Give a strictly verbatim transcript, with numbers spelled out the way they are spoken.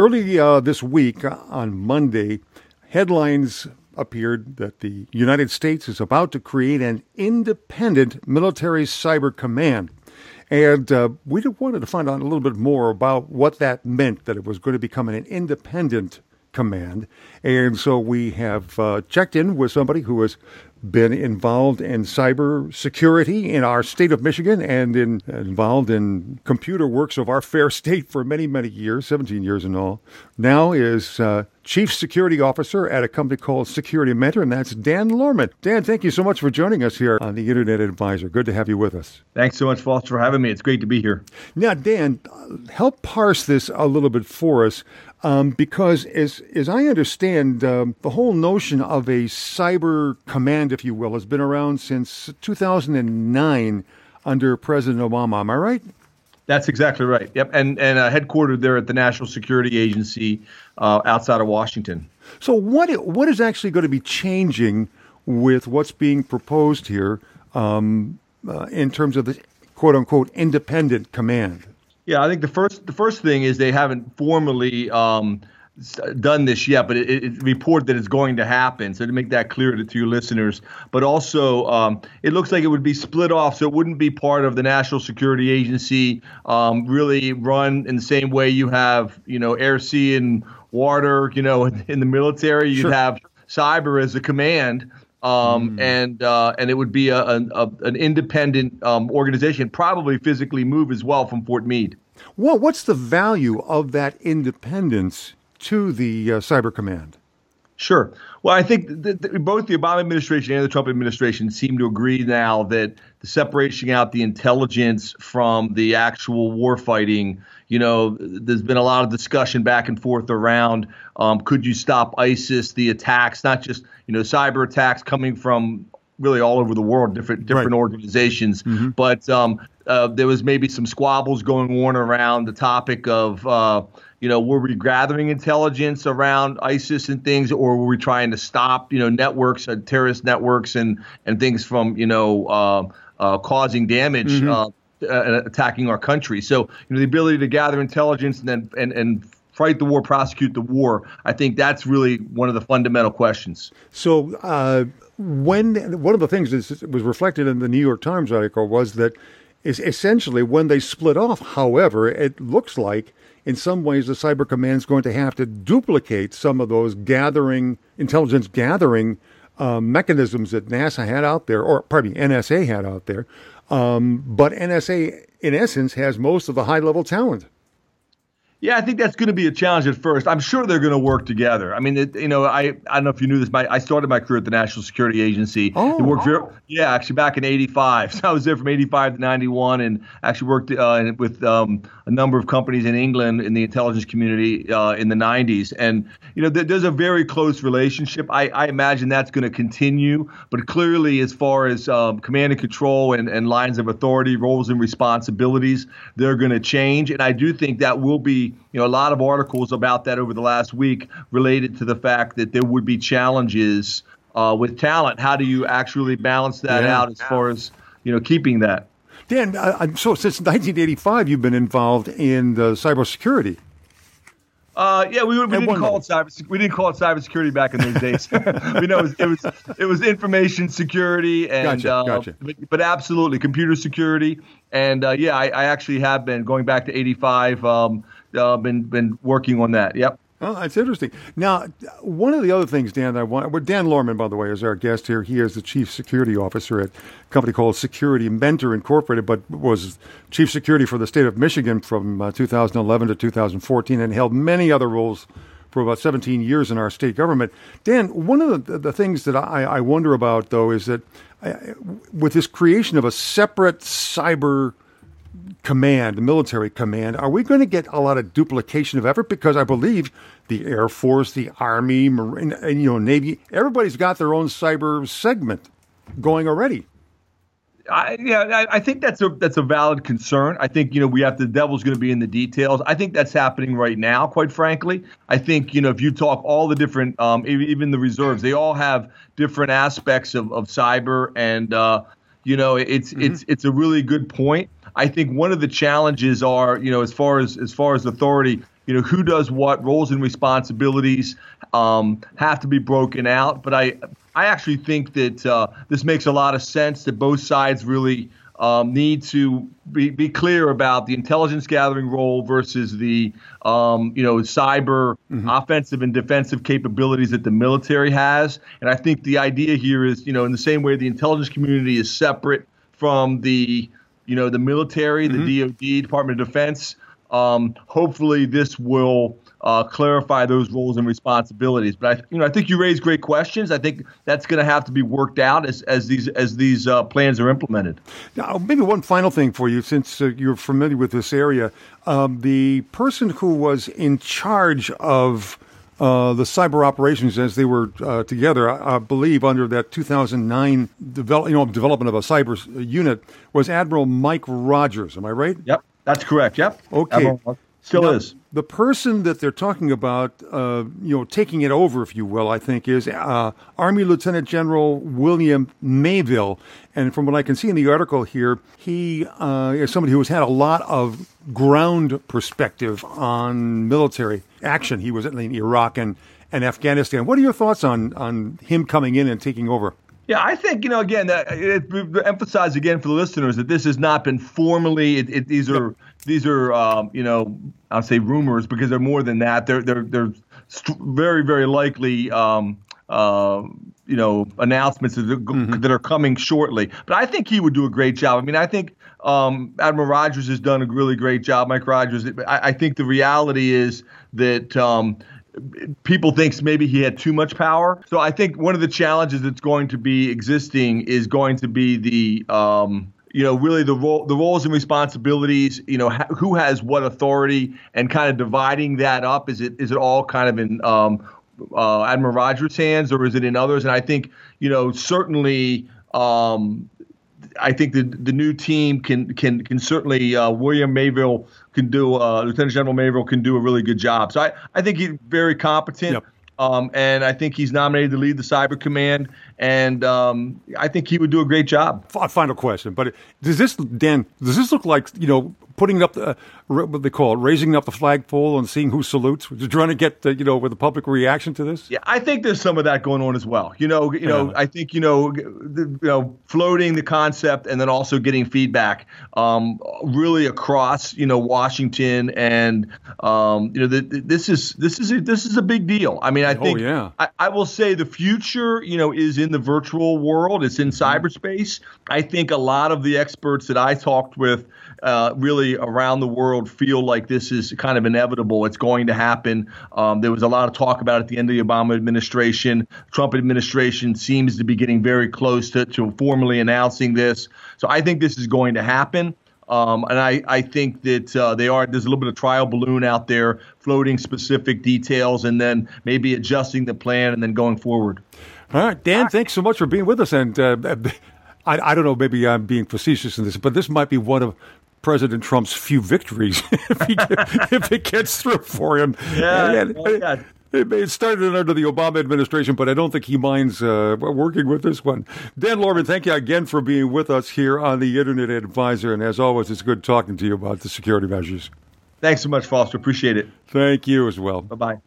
Early uh, this week, on Monday, headlines appeared that the United States is about to create an independent military cyber command. And uh, we wanted to find out a little bit more about what that meant, that it was going to become an independent command. And so we have uh, checked in with somebody who has been involved in cybersecurity in our state of Michigan and in, involved in computer works of our fair state for many, many years, seventeen years in all. Now is uh, Chief Security Officer at a company called Security Mentor, and that's Dan Lohrmann. Dan, thank you so much for joining us here on the Internet Advisor. Good to have you with us. Thanks so much, Foster, for having me. It's great to be here. Now, Dan, help parse this a little bit for us, um, because as, as I understand, um, the whole notion of a cyber command, if you will, has been around since two thousand nine under President Obama. Am I right? That's exactly right. Yep, and and uh, headquartered there at the National Security Agency uh, outside of Washington. So what what is actually going to be changing with what's being proposed here um, uh, in terms of the quote unquote independent command? Yeah, I think the first the first thing is they haven't formally Um, done this yet, but it, it reported that it's going to happen. So to make that clear to, to your listeners, but also um, it looks like it would be split off. So it wouldn't be part of the National Security Agency, um, really run in the same way you have, you know, air, sea, and water, you know, in, in the military. You'd sure. have cyber as a command. Um, mm. and, uh, and it would be a, a, a an independent um, organization, probably physically move as well from Fort Meade. Well, what's the value of that independence to the uh, Cyber Command? Sure. Well, I think th- th- both the Obama administration and the Trump administration seem to agree now that the separation out the intelligence from the actual war fighting, you know, there's been a lot of discussion back and forth around um, could you stop ISIS, the attacks, not just, you know, cyber attacks coming from really all over the world, different different right. organizations. Mm-hmm. But um, uh, there was maybe some squabbles going on around the topic of, uh, you know, were we gathering intelligence around ISIS and things, or were we trying to stop, you know, networks, uh, terrorist networks and, and things from, you know, uh, uh, causing damage mm-hmm. uh, uh, attacking our country. So, you know, the ability to gather intelligence and then and, and fight the war, prosecute the war, I think that's really one of the fundamental questions. So uh, when one of the things that was reflected in the New York Times article was that is essentially when they split off, however, it looks like in some ways the Cyber Command is going to have to duplicate some of those gathering, intelligence gathering uh, mechanisms that NASA had out there, or pardon me, N S A had out there. Um, but N S A, in essence, has most of the high-level talent. Yeah, I think that's going to be a challenge at first. I'm sure they're going to work together. I mean, it, you know, I, I don't know if you knew this. My, I started my career at the National Security Agency. Oh, it worked very, yeah, actually back in eighty-five. So I was there from eighty-five to ninety-one and actually worked uh, with um, a number of companies in England in the intelligence community uh, in the nineties. And, you know, th- there's a very close relationship. I, I imagine that's going to continue. But clearly, as far as um, command and control and, and lines of authority, roles and responsibilities, they're going to change. And I do think that will be, you know, a lot of articles about that over the last week related to the fact that there would be challenges uh, with talent. How do you actually balance that yeah. out as far as, you know, keeping that? Dan, uh, so since nineteen eighty-five, you've been involved in the cybersecurity. Uh, yeah, we, we didn't call it cyber. We didn't call it cybersecurity back in those days. You know, it was, it was it was information security and gotcha, uh, gotcha. But, but absolutely computer security. And uh, yeah, I, I actually have been going back to eighty-five. Um, uh, been been working on that. Yep. Oh, that's interesting. Now, one of the other things, Dan, that I want, well, Dan Lohrmann, by the way, is our guest here. He is the Chief Security Officer at a company called Security Mentor Incorporated, but was Chief Security for the state of Michigan from uh, two thousand eleven to two thousand fourteen and held many other roles for about seventeen years in our state government. Dan, one of the, the things that I, I wonder about, though, is that I, with this creation of a separate cyber command, the military command, are we going to get a lot of duplication of effort? Because I believe the Air Force, the Army, Marine, and, you know, Navy, everybody's got their own cyber segment going already. I, yeah, I think that's a that's a valid concern. I think, you know, we have to, the devil's going to be in the details. I think that's happening right now, quite frankly. I think, you know, if you talk all the different, um, even the reserves, they all have different aspects of, of cyber. And, uh, you know, it's mm-hmm. it's it's a really good point. I think one of the challenges are, you know, as far as as far as authority, you know, who does what, roles and responsibilities um, have to be broken out. But I, I actually think that uh, this makes a lot of sense, that both sides really um, need to be, be clear about the intelligence gathering role versus the, um, you know, cyber mm-hmm. offensive and defensive capabilities that the military has. And I think the idea here is, you know, in the same way the intelligence community is separate from the, you know, the military, mm-hmm. the D O D, Department of Defense, um, hopefully this will Uh, clarify those roles and responsibilities. But I, you know, I think you raise great questions. I think that's going to have to be worked out as as these as these uh, plans are implemented. Now, maybe one final thing for you, since uh, you're familiar with this area, um, the person who was in charge of uh, the cyber operations as they were uh, together, I, I believe, under that two thousand nine develop, you know, development of a cyber unit, was Admiral Mike Rogers. Am I right? Yep, that's correct. Yep. Okay. Admiral- Still now, is. The person that they're talking about, uh, you know, taking it over, if you will, I think, is uh, Army Lieutenant General William Mayville. And from what I can see in the article here, he uh, is somebody who has had a lot of ground perspective on military action. He was in Iraq and, and Afghanistan. What are your thoughts on, on him coming in and taking over? Yeah, I think, you know, again, uh, it, it, emphasize again for the listeners that this has not been formally, it, it, these are, these are, um, you know, I'll say rumors because they're more than that. They're, they're, they're st- very, very likely, um, uh, you know, announcements that are, mm-hmm. that are coming shortly. But I think he would do a great job. I mean, I think um, Admiral Rogers has done a really great job, Mike Rogers. I, I think the reality is that, um, people thinks maybe he had too much power. So I think one of the challenges that's going to be existing is going to be the, um, you know, really the role, the roles and responsibilities, you know, ha- who has what authority and kind of dividing that up. Is it is it all kind of in um, uh, Admiral Rogers' hands or is it in others? And I think, you know, certainly um, I think the the new team can can can certainly uh, William Mayville can do uh, Lieutenant General Mayville can do a really good job. So I, I think he's very competent, yep. um, and I think he's nominated to lead the Cyber Command, and um, I think he would do a great job. Final question, but does this, Dan? Does this look like, you know, putting up the, what they call it, raising up the flagpole and seeing who salutes? Trying to get the, you know, with the public reaction to this? Yeah, I think there's some of that going on as well. You know, you know, yeah. I think, you know, the, you know, floating the concept and then also getting feedback, um, really across, you know, Washington and, um, you know, the, the, this is this is a, this is a big deal. I mean, I think oh, yeah. I, I will say the future, you know, is in the virtual world. It's in cyberspace. I think a lot of the experts that I talked with, Uh, really around the world, feel like this is kind of inevitable. It's going to happen. Um, there was a lot of talk about it at the end of the Obama administration. Trump administration seems to be getting very close to, to formally announcing this. So I think this is going to happen. Um, and I, I think that uh, they are. There's a little bit of trial balloon out there, floating specific details and then maybe adjusting the plan and then going forward. All right, Dan, thanks so much for being with us. And uh, I, I don't know, maybe I'm being facetious in this, but this might be one of President Trump's few victories if, he get, if it gets through for him. Yeah, and, and, yeah. It, it started under the Obama administration, but I don't think he minds uh, working with this one. Dan Lohrmann, thank you again for being with us here on the Internet Advisor. And as always, it's good talking to you about the security measures. Thanks so much, Foster. Appreciate it. Thank you as well. Bye-bye.